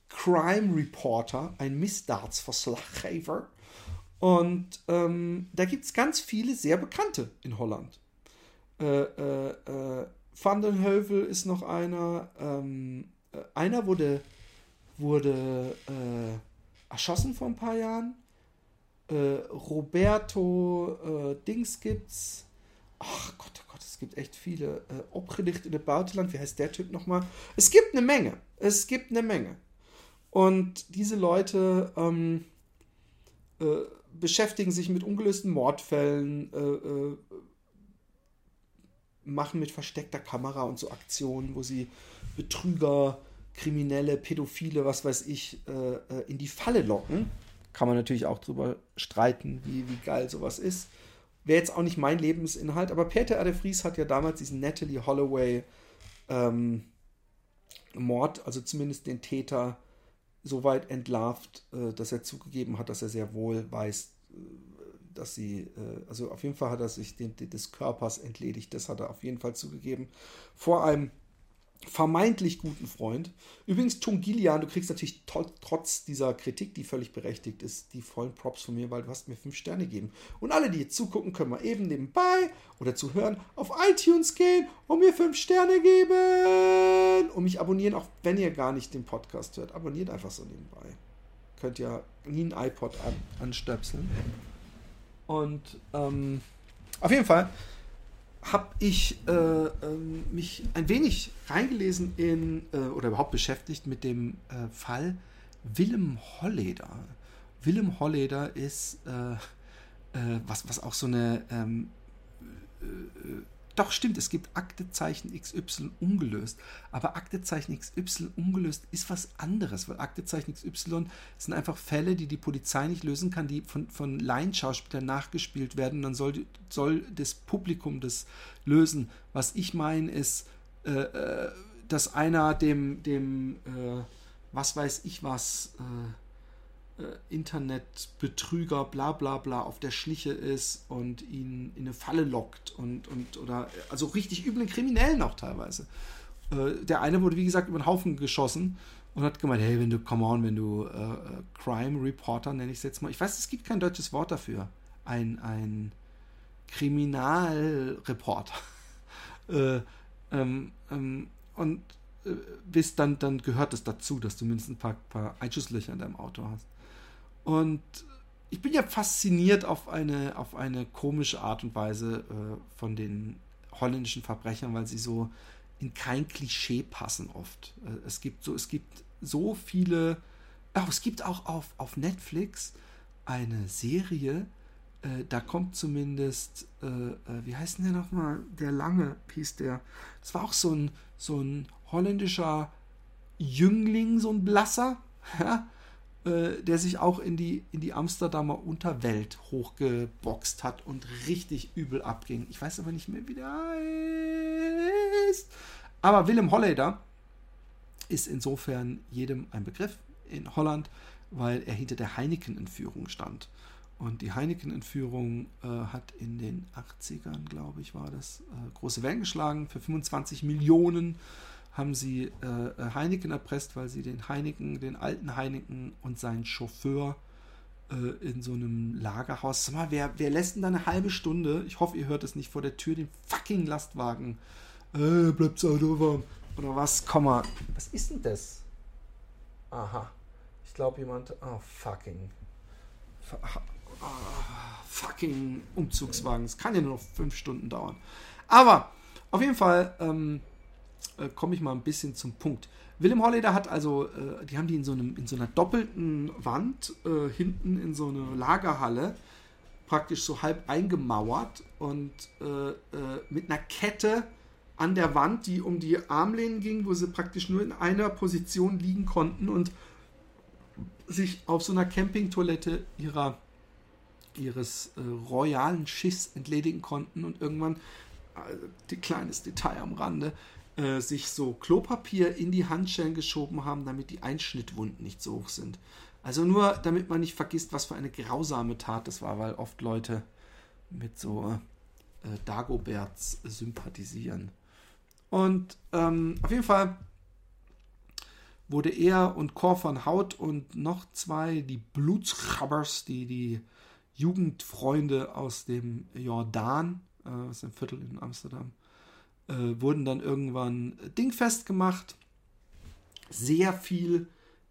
Crime Reporter, ein Misdaadsverslaggeber. Und da gibt es ganz viele sehr Bekannte in Holland. Van den Heuvel ist noch einer. Einer wurde erschossen vor ein paar Jahren. Roberto Dings gibt's. Ach Gott, es gibt echt viele. Opgericht in der Bauteland, wie heißt der Typ nochmal? Es gibt eine Menge. Und diese Leute beschäftigen sich mit ungelösten Mordfällen, machen mit versteckter Kamera und so Aktionen, wo sie Betrüger, Kriminelle, Pädophile, was weiß ich, in die Falle locken. Kann man natürlich auch drüber streiten, wie geil sowas ist. Wäre jetzt auch nicht mein Lebensinhalt, aber Peter R. de Vries hat ja damals diesen Natalie Holloway Mord, also zumindest den Täter, so weit entlarvt, dass er zugegeben hat, dass er sehr wohl weiß, dass sie, also auf jeden Fall hat er sich des Körpers entledigt, das hat er auf jeden Fall zugegeben. Vor einem vermeintlich guten Freund. Übrigens, Tungilian, du kriegst natürlich trotz dieser Kritik, die völlig berechtigt ist, die vollen Props von mir, weil du hast mir 5 Sterne gegeben. Und alle, die jetzt zugucken, können mal eben nebenbei oder zuhören, auf iTunes gehen und mir 5 Sterne geben und mich abonnieren, auch wenn ihr gar nicht den Podcast hört. Abonniert einfach so nebenbei. Könnt ja nie einen iPod anstöpseln. Und auf jeden Fall habe ich mich ein wenig reingelesen in oder überhaupt beschäftigt mit dem Fall Willem Holleeder. Willem Holleeder ist was auch so eine doch stimmt, es gibt Aktezeichen XY ungelöst, aber Aktezeichen XY ungelöst ist was anderes, weil Aktezeichen XY sind einfach Fälle, die Polizei nicht lösen kann, die von Laienschauspielern nachgespielt werden und dann soll das Publikum das lösen. Was ich meine ist, dass einer dem was weiß ich was Internetbetrüger, bla bla bla, auf der Schliche ist und ihn in eine Falle lockt und oder also richtig üblen Kriminellen auch teilweise. Der eine wurde, wie gesagt, über den Haufen geschossen und hat gemeint, hey, wenn du Crime Reporter, nenne ich es jetzt mal, ich weiß, es gibt kein deutsches Wort dafür, ein Kriminalreporter und bist, dann gehört es dazu, dass du mindestens ein paar Einschusslöcher in deinem Auto hast. Und ich bin ja fasziniert auf eine komische Art und Weise von den holländischen Verbrechern, weil sie so in kein Klischee passen oft. Es gibt so viele. Oh, es gibt auch auf Netflix eine Serie, da kommt zumindest, wie heißt denn der nochmal? Der Lange, hieß der. Das war auch so ein holländischer Jüngling, so ein Blasser, ja? Der sich auch in die Amsterdamer Unterwelt hochgeboxt hat und richtig übel abging. Ich weiß aber nicht mehr, wie der heißt. Aber Willem Holleeder ist insofern jedem ein Begriff in Holland, weil er hinter der Heineken-Entführung stand. Und die Heineken-Entführung hat in den 80ern, glaube ich, war das, große Wellen geschlagen. Für 25 Millionen haben sie Heineken erpresst, weil sie den Heineken, den alten Heineken und seinen Chauffeur in so einem Lagerhaus. Sag mal, wer lässt denn da eine halbe Stunde, ich hoffe, ihr hört es nicht, vor der Tür den fucking Lastwagen. Bleibt's Auto warm. Oder was? Komm mal. Was ist denn das? Aha. Ich glaube, jemand... Oh, fucking Umzugswagen. Es kann ja nur noch 5 Stunden dauern. Aber auf jeden Fall komme ich mal ein bisschen zum Punkt. Willem Holleeder hat also, die haben die in so einer doppelten Wand hinten in so eine Lagerhalle praktisch so halb eingemauert und mit einer Kette an der Wand, die um die Armlehnen ging, wo sie praktisch nur in einer Position liegen konnten und sich auf so einer Campingtoilette ihres royalen Schiffs entledigen konnten und irgendwann, also kleines Detail am Rande, sich so Klopapier in die Handschellen geschoben haben, damit die Einschnittwunden nicht so hoch sind. Also nur, damit man nicht vergisst, was für eine grausame Tat das war, weil oft Leute mit so Dagoberts sympathisieren. Und auf jeden Fall wurde er und Cor van Hout und noch zwei, die Blutschabbers, die Jugendfreunde aus dem Jordan, das ist ein Viertel in Amsterdam, wurden dann irgendwann dingfest gemacht. Sehr viel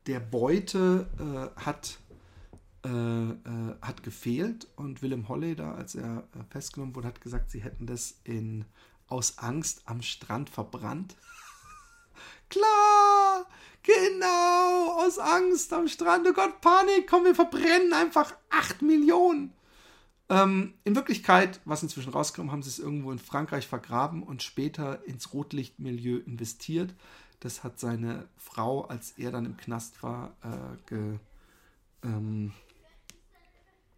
der Beute hat gefehlt und Willem Holleeder, als er festgenommen wurde, hat gesagt, sie hätten das aus Angst am Strand verbrannt. Klar, genau, aus Angst am Strand, oh Gott, Panik, komm, wir verbrennen einfach 8 Millionen. In Wirklichkeit, was inzwischen rausgekommen, haben sie es irgendwo in Frankreich vergraben und später ins Rotlichtmilieu investiert. Das hat seine Frau, als er dann im Knast war,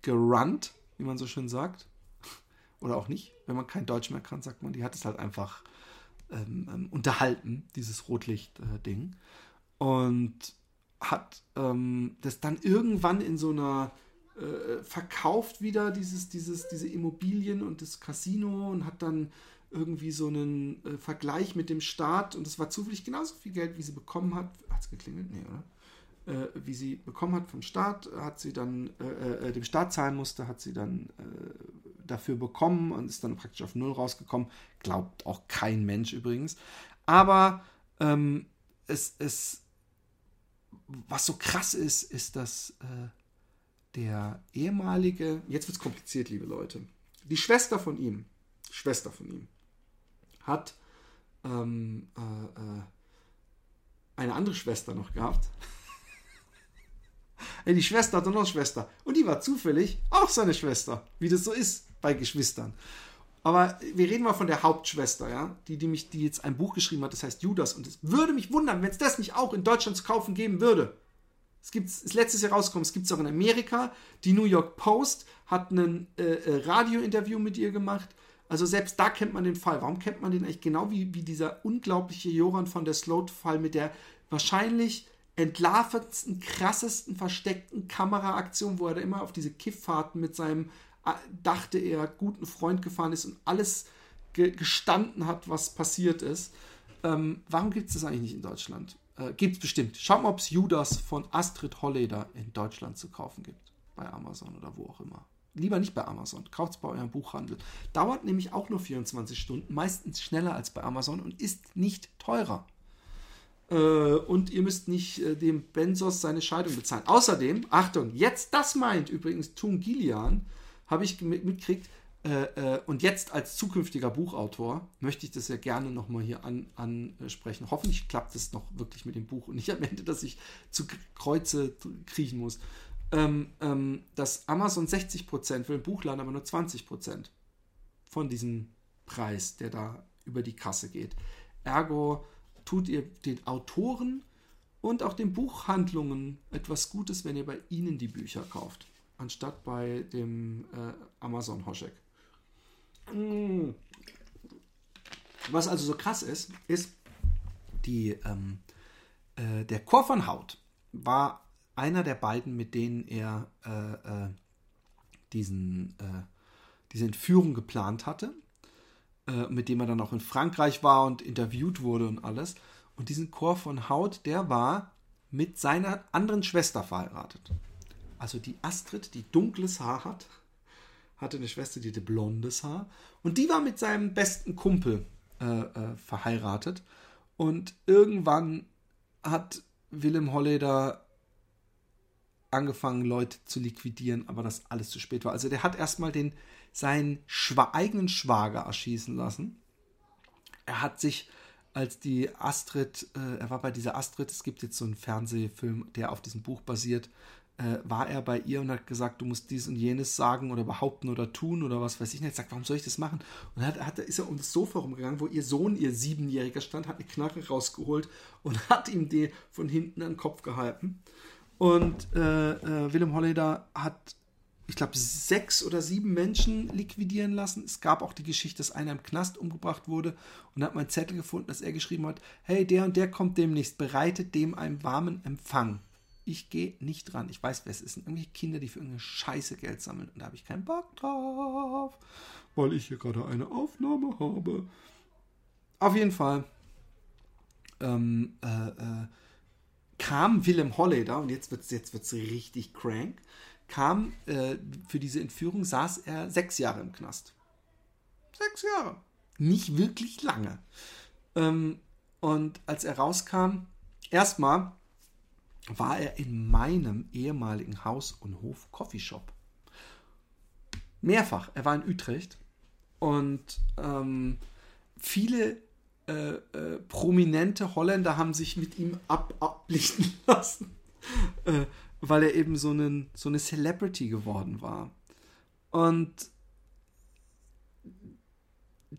gerannt, wie man so schön sagt. Oder auch nicht, wenn man kein Deutsch mehr kann, sagt man, die hat es halt einfach unterhalten, dieses Rotlicht-Ding. Und hat das dann irgendwann in so einer verkauft wieder, diese Immobilien und das Casino und hat dann irgendwie so einen Vergleich mit dem Staat und es war zufällig genauso viel Geld, wie sie bekommen hat. Hat's geklingelt? Nee, oder? Wie sie bekommen hat vom Staat, hat sie dann dem Staat zahlen musste, hat sie dann dafür bekommen und ist dann praktisch auf 0 rausgekommen. Glaubt auch kein Mensch übrigens. Aber was so krass ist, ist, dass der ehemalige, jetzt wird's kompliziert, liebe Leute, die Schwester von ihm, hat eine andere Schwester noch gehabt. Die Schwester hatte noch eine Schwester. Und die war zufällig auch seine Schwester, wie das so ist bei Geschwistern. Aber wir reden mal von der Hauptschwester, ja, die jetzt ein Buch geschrieben hat, das heißt Judas. Und es würde mich wundern, wenn es das nicht auch in Deutschland zu kaufen geben würde. Es ist letztes Jahr rausgekommen, es gibt es auch in Amerika. Die New York Post hat ein Radiointerview mit ihr gemacht. Also selbst da kennt man den Fall. Warum kennt man den eigentlich genau wie dieser unglaubliche Joran van der Sloot-Fall mit der wahrscheinlich entlarvendsten, krassesten, versteckten Kameraaktion, wo er da immer auf diese Kifffahrten mit seinem, dachte er, guten Freund gefahren ist und alles gestanden hat, was passiert ist. Warum gibt es das eigentlich nicht in Deutschland? Gibt es bestimmt. Schaut mal, ob es Judas von Astrid Holleeder in Deutschland zu kaufen gibt. Bei Amazon oder wo auch immer. Lieber nicht bei Amazon. Kauft es bei eurem Buchhandel. Dauert nämlich auch nur 24 Stunden, meistens schneller als bei Amazon und ist nicht teurer. Und ihr müsst nicht dem Benzos seine Scheidung bezahlen. Außerdem, Achtung, jetzt das meint übrigens Tungilian, habe ich mitgekriegt, und jetzt als zukünftiger Buchautor möchte ich das ja gerne nochmal hier ansprechen. Hoffentlich klappt es noch wirklich mit dem Buch und nicht am Ende, dass ich zu Kreuze kriechen muss. Dass Amazon 60% für den Buchladen, aber nur 20% von diesem Preis, der da über die Kasse geht. Ergo tut ihr den Autoren und auch den Buchhandlungen etwas Gutes, wenn ihr bei ihnen die Bücher kauft, anstatt bei dem Amazon-Hoschek. Was also so krass ist, die Der Cor van Hout war einer der beiden, mit denen er diese Entführung geplant hatte, mit dem er dann auch in Frankreich war und interviewt wurde und alles. Und diesen Cor van Hout, der war mit seiner anderen Schwester verheiratet. Also die Astrid, die dunkles Haar hat, hatte eine Schwester, die hatte blondes Haar. Und die war mit seinem besten Kumpel verheiratet. Und irgendwann hat Willem Holleeder angefangen, Leute zu liquidieren, aber das alles zu spät war. Also der hat erstmal seinen eigenen Schwager erschießen lassen. Er hat sich, als die Astrid, er war bei dieser Astrid, es gibt jetzt so einen Fernsehfilm, der auf diesem Buch basiert, war er bei ihr und hat gesagt, du musst dies und jenes sagen oder behaupten oder tun oder was weiß ich nicht. Er sagt, warum soll ich das machen? Und ist er um das Sofa rumgegangen, wo ihr Sohn, ihr Siebenjähriger, stand, hat eine Knarre rausgeholt und hat ihm die von hinten an den Kopf gehalten. Und Willem Holleeder hat, ich glaube, 6 oder 7 Menschen liquidieren lassen. Es gab auch die Geschichte, dass einer im Knast umgebracht wurde, und da hat man einen Zettel gefunden, dass er geschrieben hat, hey, der und der kommt demnächst, bereitet dem einen warmen Empfang. Ich gehe nicht ran. Ich weiß, wer es ist. Sind irgendwelche Kinder, die für irgendeine Scheiße Geld sammeln. Und da habe ich keinen Bock drauf, weil ich hier gerade eine Aufnahme habe. Auf jeden Fall kam Willem Holleeder, und jetzt wird's richtig crank, für diese Entführung saß er 6 Jahre im Knast. 6 Jahre. Nicht wirklich lange. Und als er rauskam, erstmal war er in meinem ehemaligen Haus- und Hof-Coffeeshop. Mehrfach. Er war in Utrecht, und viele prominente Holländer haben sich mit ihm ablichten lassen, weil er eben so eine Celebrity geworden war. Und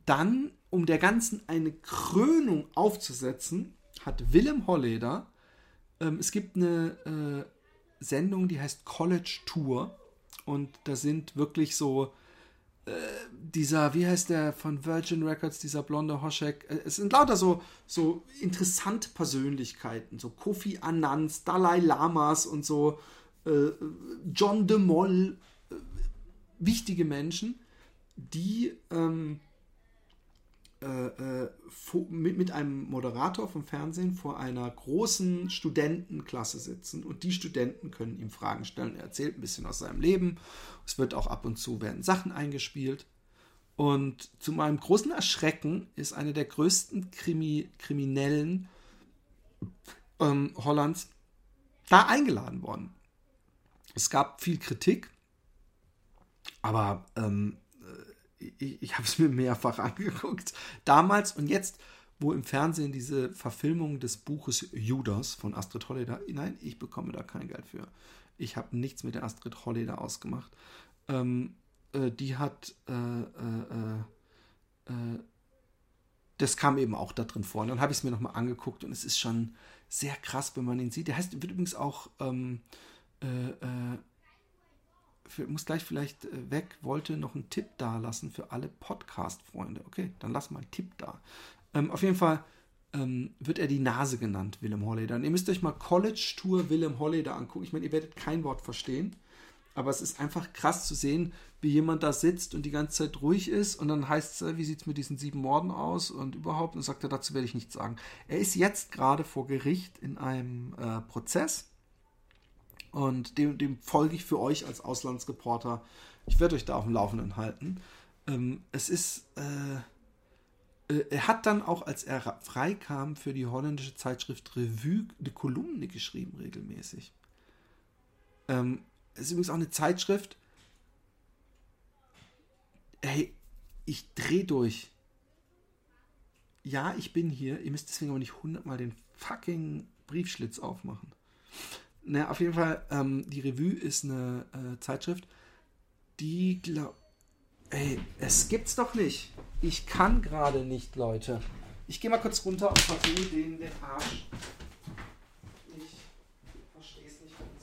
dann, um der ganzen eine Krönung aufzusetzen, hat Willem Holleeder, es gibt eine Sendung, die heißt College Tour, und da sind wirklich so dieser, wie heißt der, von Virgin Records, dieser blonde Hoschek, es sind lauter so interessante Persönlichkeiten, so Kofi Annans, Dalai Lamas und so, John de Mol, wichtige Menschen, die mit einem Moderator vom Fernsehen vor einer großen Studentenklasse sitzen, und die Studenten können ihm Fragen stellen. Er erzählt ein bisschen aus seinem Leben. Es wird auch ab und zu werden Sachen eingespielt. Und zu meinem großen Erschrecken ist einer der größten Kriminellen Hollands da eingeladen worden. Es gab viel Kritik, aber ich habe es mir mehrfach angeguckt. Damals und jetzt, wo im Fernsehen diese Verfilmung des Buches Judas von Astrid Holleeder, nein, ich bekomme da kein Geld für. Ich habe nichts mit der Astrid Holleeder ausgemacht. Die hat das kam eben auch da drin vor. Und dann habe ich es mir nochmal angeguckt, und es ist schon sehr krass, wenn man ihn sieht. Der heißt, wird übrigens auch muss gleich vielleicht weg, wollte noch einen Tipp da lassen für alle Podcast-Freunde. Okay, dann lass mal einen Tipp da. Auf jeden Fall wird er die Nase genannt, Willem Holleeder. Und ihr müsst euch mal College Tour Willem Holleeder angucken. Ich meine, ihr werdet kein Wort verstehen, aber es ist einfach krass zu sehen, wie jemand da sitzt und die ganze Zeit ruhig ist, und dann heißt es, wie sieht es mit diesen 7 Morden aus und überhaupt, und sagt er, dazu werde ich nichts sagen. Er ist jetzt gerade vor Gericht in einem Prozess. Und dem folge ich für euch als Auslandsreporter. Ich werde euch da auf dem Laufenden halten. Es ist, er hat dann auch, als er freikam, für die holländische Zeitschrift Revue eine Kolumne geschrieben, regelmäßig. Es ist übrigens auch eine Zeitschrift. Hey, ich drehe durch. Ja, ich bin hier. Ihr müsst deswegen aber nicht 100-mal den fucking Briefschlitz aufmachen. Na, auf jeden Fall, die Revue ist eine Zeitschrift, die ey, es gibt's doch nicht. Ich kann gerade nicht, Leute. Ich gehe mal kurz runter und versuche denen den Arsch. Ich versteh's nicht ganz.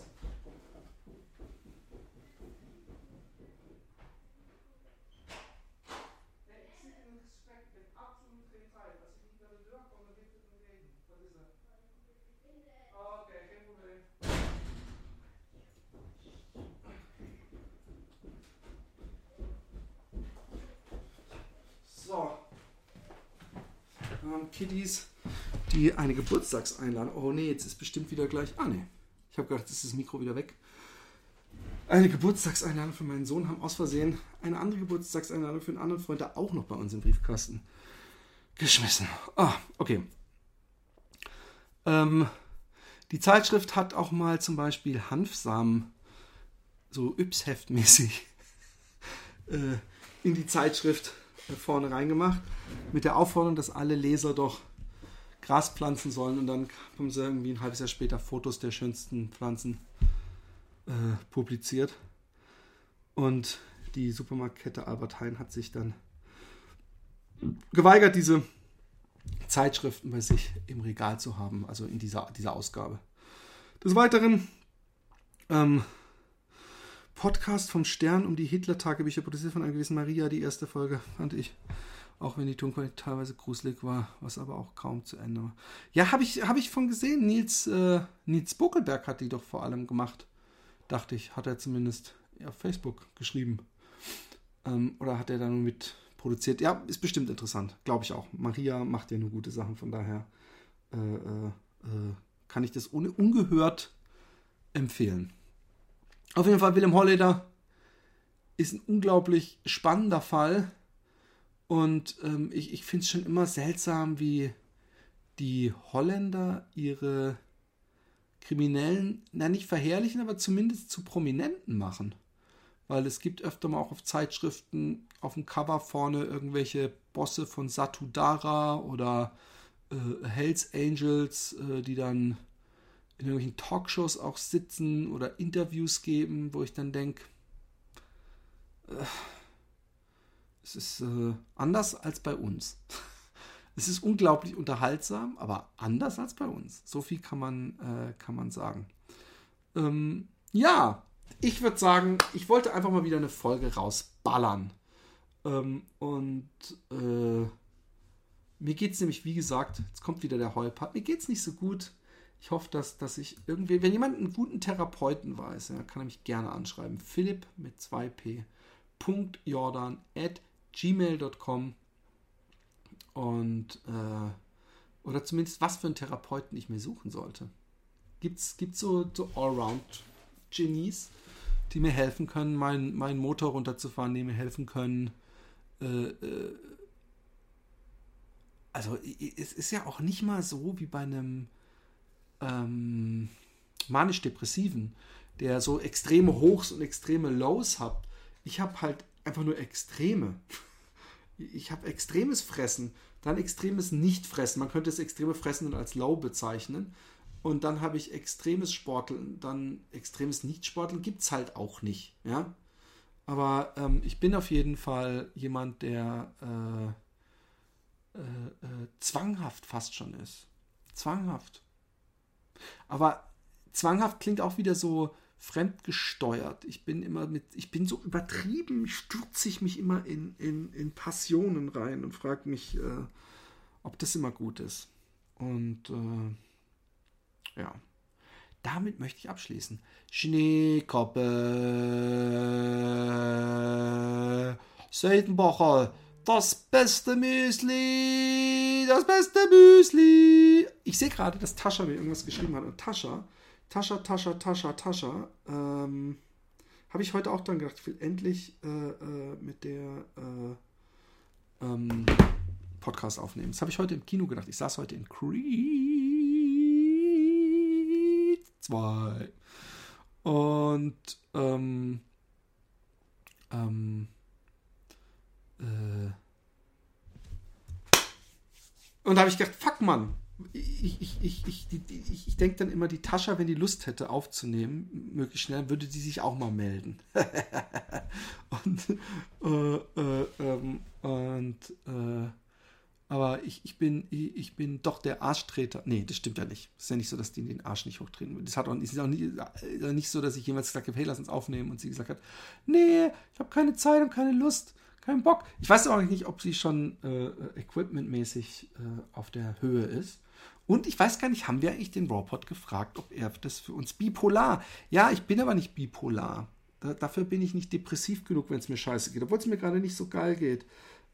So, Kiddies, die eine Geburtstagseinladung, oh ne, jetzt ist bestimmt wieder gleich, ah ne, ich habe gedacht, jetzt ist das Mikro wieder weg. Eine Geburtstagseinladung für meinen Sohn, haben aus Versehen eine andere Geburtstagseinladung für einen anderen Freund, der auch noch bei uns im Briefkasten geschmissen. Ah, okay. Die Zeitschrift hat auch mal zum Beispiel Hanfsamen, so Yps-Heft-mäßig, in die Zeitschrift vorne reingemacht, mit der Aufforderung, dass alle Leser doch Gras pflanzen sollen, und dann haben sie irgendwie ein halbes Jahr später Fotos der schönsten Pflanzen publiziert, und die Supermarktkette Albert Heijn hat sich dann geweigert, diese Zeitschriften bei sich im Regal zu haben, also in dieser Ausgabe. Des Weiteren Podcast vom Stern um die Hitler-Tagebücher, produziert von einer gewissen Maria. Die erste Folge fand ich, auch wenn die Tonqualität teilweise gruselig war, was aber auch kaum zu ändern war. Ja, hab ich von gesehen. Nils Bokelberg hat die doch vor allem gemacht. Dachte ich, hat er zumindest auf Facebook geschrieben. Oder hat er da nur mit produziert? Ja, ist bestimmt interessant. Glaube ich auch. Maria macht ja nur gute Sachen, von daher kann ich das ohne ungehört empfehlen. Auf jeden Fall, Willem Holleeder ist ein unglaublich spannender Fall, und ich finde es schon immer seltsam, wie die Holländer ihre Kriminellen, na nicht verherrlichen, aber zumindest zu Prominenten machen, weil es gibt öfter mal auch auf Zeitschriften auf dem Cover vorne irgendwelche Bosse von Satudara oder Hells Angels, die dann in irgendwelchen Talkshows auch sitzen oder Interviews geben, wo ich dann denke, es ist anders als bei uns. Es ist unglaublich unterhaltsam, aber anders als bei uns. So viel kann man sagen. Ja, ich würde sagen, ich wollte einfach mal wieder eine Folge rausballern. Mir geht es nämlich, wie gesagt, jetzt kommt wieder der Heulpart, mir geht es nicht so gut. Ich hoffe, dass ich irgendwie, wenn jemand einen guten Therapeuten weiß, ja, kann er mich gerne anschreiben. Philipp mit 2p.jordan@gmail.com, und oder zumindest, was für einen Therapeuten ich mir suchen sollte. Gibt's so Allround-Genies, die mir helfen können, meinen Motor runterzufahren, die mir helfen können, also es ist ja auch nicht mal so wie bei einem manisch-depressiven, der so extreme Hochs und extreme Lows hat. Ich habe halt einfach nur Extreme. Ich habe extremes Fressen, dann extremes Nicht-Fressen. Man könnte das extreme Fressen als Low bezeichnen. Und dann habe ich extremes Sporteln, dann extremes Nicht-Sporteln gibt es halt auch nicht. Ja? Aber ich bin auf jeden Fall jemand, der zwanghaft fast schon ist. Zwanghaft. Aber zwanghaft klingt auch wieder so fremdgesteuert. Ich bin so übertrieben, stürze ich mich immer in Passionen rein und frage mich, ob das immer gut ist. Und ja, damit möchte ich abschließen. Schneekoppe, Seitenbacher, das beste Müsli. Ich sehe gerade, dass Tascha mir irgendwas geschrieben hat. Und Tascha. Habe ich heute auch dann gedacht, ich will endlich mit der Podcast aufnehmen. Das habe ich heute im Kino gedacht. Ich saß heute in Creed 2. Und und da habe ich gedacht, fuck Mann, ich denke dann immer, die Tascha, wenn die Lust hätte aufzunehmen, möglichst schnell, würde die sich auch mal melden. Aber ich bin doch der Arschtreter. Nee, das stimmt ja nicht. Es ist ja nicht so, dass die den Arsch nicht hochtreten würde. Es ist auch nicht so, dass ich jemals gesagt habe, hey, lass uns aufnehmen. Und sie gesagt hat, nee, ich habe keine Zeit und keine Lust, keinen Bock. Ich weiß auch nicht, ob sie schon equipmentmäßig auf der Höhe ist. Und ich weiß gar nicht, haben wir eigentlich den Rawpot gefragt, ob er das für uns bipolar? Ja, ich bin aber nicht bipolar. Dafür bin ich nicht depressiv genug, wenn es mir scheiße geht. Obwohl es mir gerade nicht so geil geht.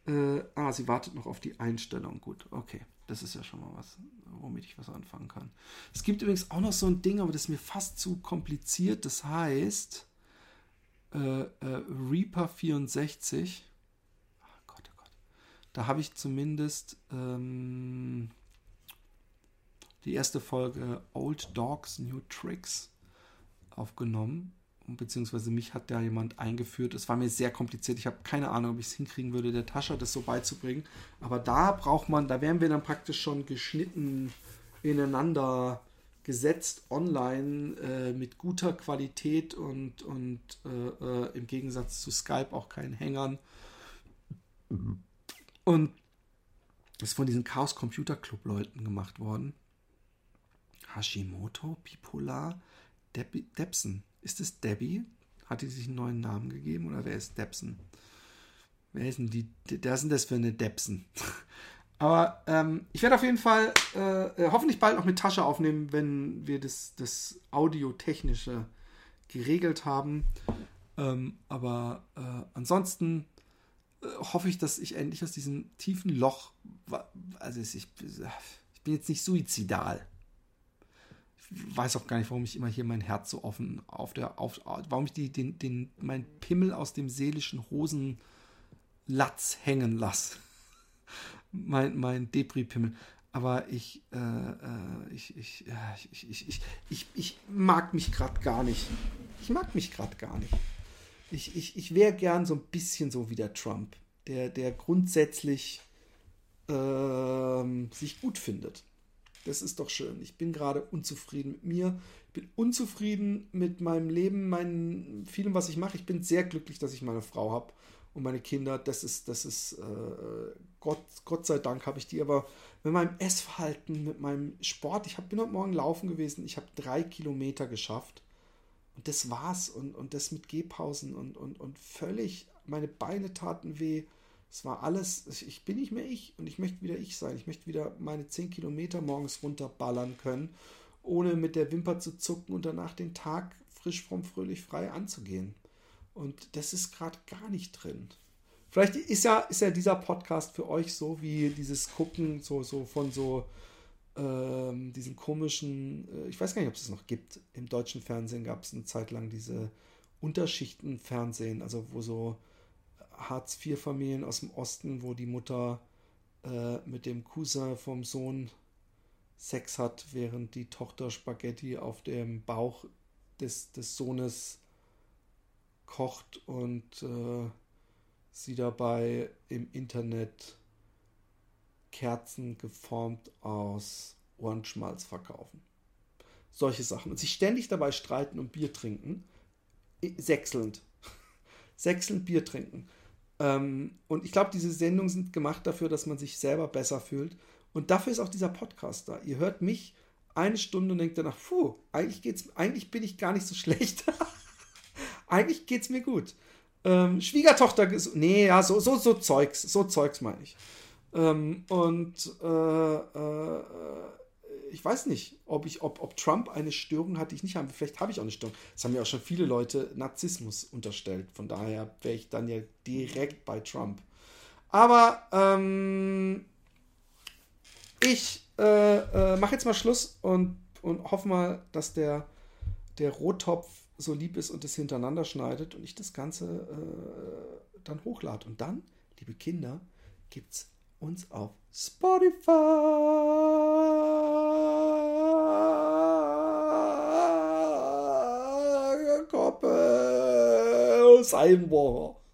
Sie wartet noch auf die Einstellung. Gut, okay. Das ist ja schon mal was, womit ich was anfangen kann. Es gibt übrigens auch noch so ein Ding, aber das ist mir fast zu kompliziert. Das heißt Reaper64. Oh Gott. Da habe ich zumindest die erste Folge Old Dogs, New Tricks aufgenommen. Beziehungsweise mich hat da jemand eingeführt. Es war mir sehr kompliziert. Ich habe keine Ahnung, ob ich es hinkriegen würde, der Tascha das so beizubringen. Aber da braucht man, da wären wir dann praktisch schon geschnitten, ineinander gesetzt, online, mit guter Qualität und im Gegensatz zu Skype auch keinen Hängern. Und das ist von diesen Chaos Computer Club Leuten gemacht worden. Hashimoto, Bipolar, Debsen. Ist es Debbie? Hat die sich einen neuen Namen gegeben? Oder wer ist Debsen? Wer ist denn die? Da sind das für eine Debsen. Aber ich werde auf jeden Fall hoffentlich bald noch mit Tascha aufnehmen, wenn wir das Audiotechnische geregelt haben. Aber ansonsten hoffe ich, dass ich endlich aus diesem tiefen Loch... Also ich bin jetzt nicht suizidal. Weiß auch gar nicht, warum ich immer hier mein Herz so offen warum ich mein Pimmel aus dem seelischen Hosenlatz hängen lasse. Mein Depri-Pimmel. Aber ich mag mich gerade gar nicht. Ich wäre gern so ein bisschen so wie der Trump, der grundsätzlich sich gut findet. Das ist doch schön. Ich bin gerade unzufrieden mit mir. Ich bin unzufrieden mit meinem Leben, vielem, was ich mache. Ich bin sehr glücklich, dass ich meine Frau habe und meine Kinder. Das ist Gott sei Dank habe ich die. Aber mit meinem Essverhalten, mit meinem Sport, bin heute Morgen laufen gewesen. Ich habe 3 Kilometer geschafft. Und das war's. Und das mit Gehpausen und völlig, meine Beine taten weh. Es war alles, ich bin nicht mehr ich und ich möchte wieder ich sein. Ich möchte wieder meine 10 Kilometer morgens runterballern können, ohne mit der Wimper zu zucken und danach den Tag frisch, fromm, fröhlich, frei anzugehen. Und das ist gerade gar nicht drin. Vielleicht ist ja dieser Podcast für euch so wie dieses Gucken so von so diesen komischen, ich weiß gar nicht, ob es das noch gibt. Im deutschen Fernsehen gab es eine Zeit lang diese Unterschichtenfernsehen, also wo so Hartz-IV-Familien aus dem Osten, wo die Mutter mit dem Cousin vom Sohn Sex hat, während die Tochter Spaghetti auf dem Bauch des Sohnes kocht und sie dabei im Internet Kerzen geformt aus Ohrenschmalz verkaufen. Solche Sachen. Und sich ständig dabei streiten und Bier trinken. Sechselnd Bier trinken. Und ich glaube, diese Sendungen sind gemacht dafür, dass man sich selber besser fühlt. Und dafür ist auch dieser Podcast da. Ihr hört mich 1 Stunde und denkt danach, eigentlich bin ich gar nicht so schlecht. Eigentlich geht's mir gut. Schwiegertochter, so Zeugs meine ich. Ich weiß nicht, ob Trump eine Störung hat, die ich nicht habe. Vielleicht habe ich auch eine Störung. Das haben ja auch schon viele Leute Narzissmus unterstellt. Von daher wäre ich dann ja direkt bei Trump. Aber ich mache jetzt mal Schluss und hoffe mal, dass der Rottopf so lieb ist und das hintereinander schneidet und ich das Ganze dann hochlade. Und dann, liebe Kinder, gibt's uns auf Spotify. Seitenbacher.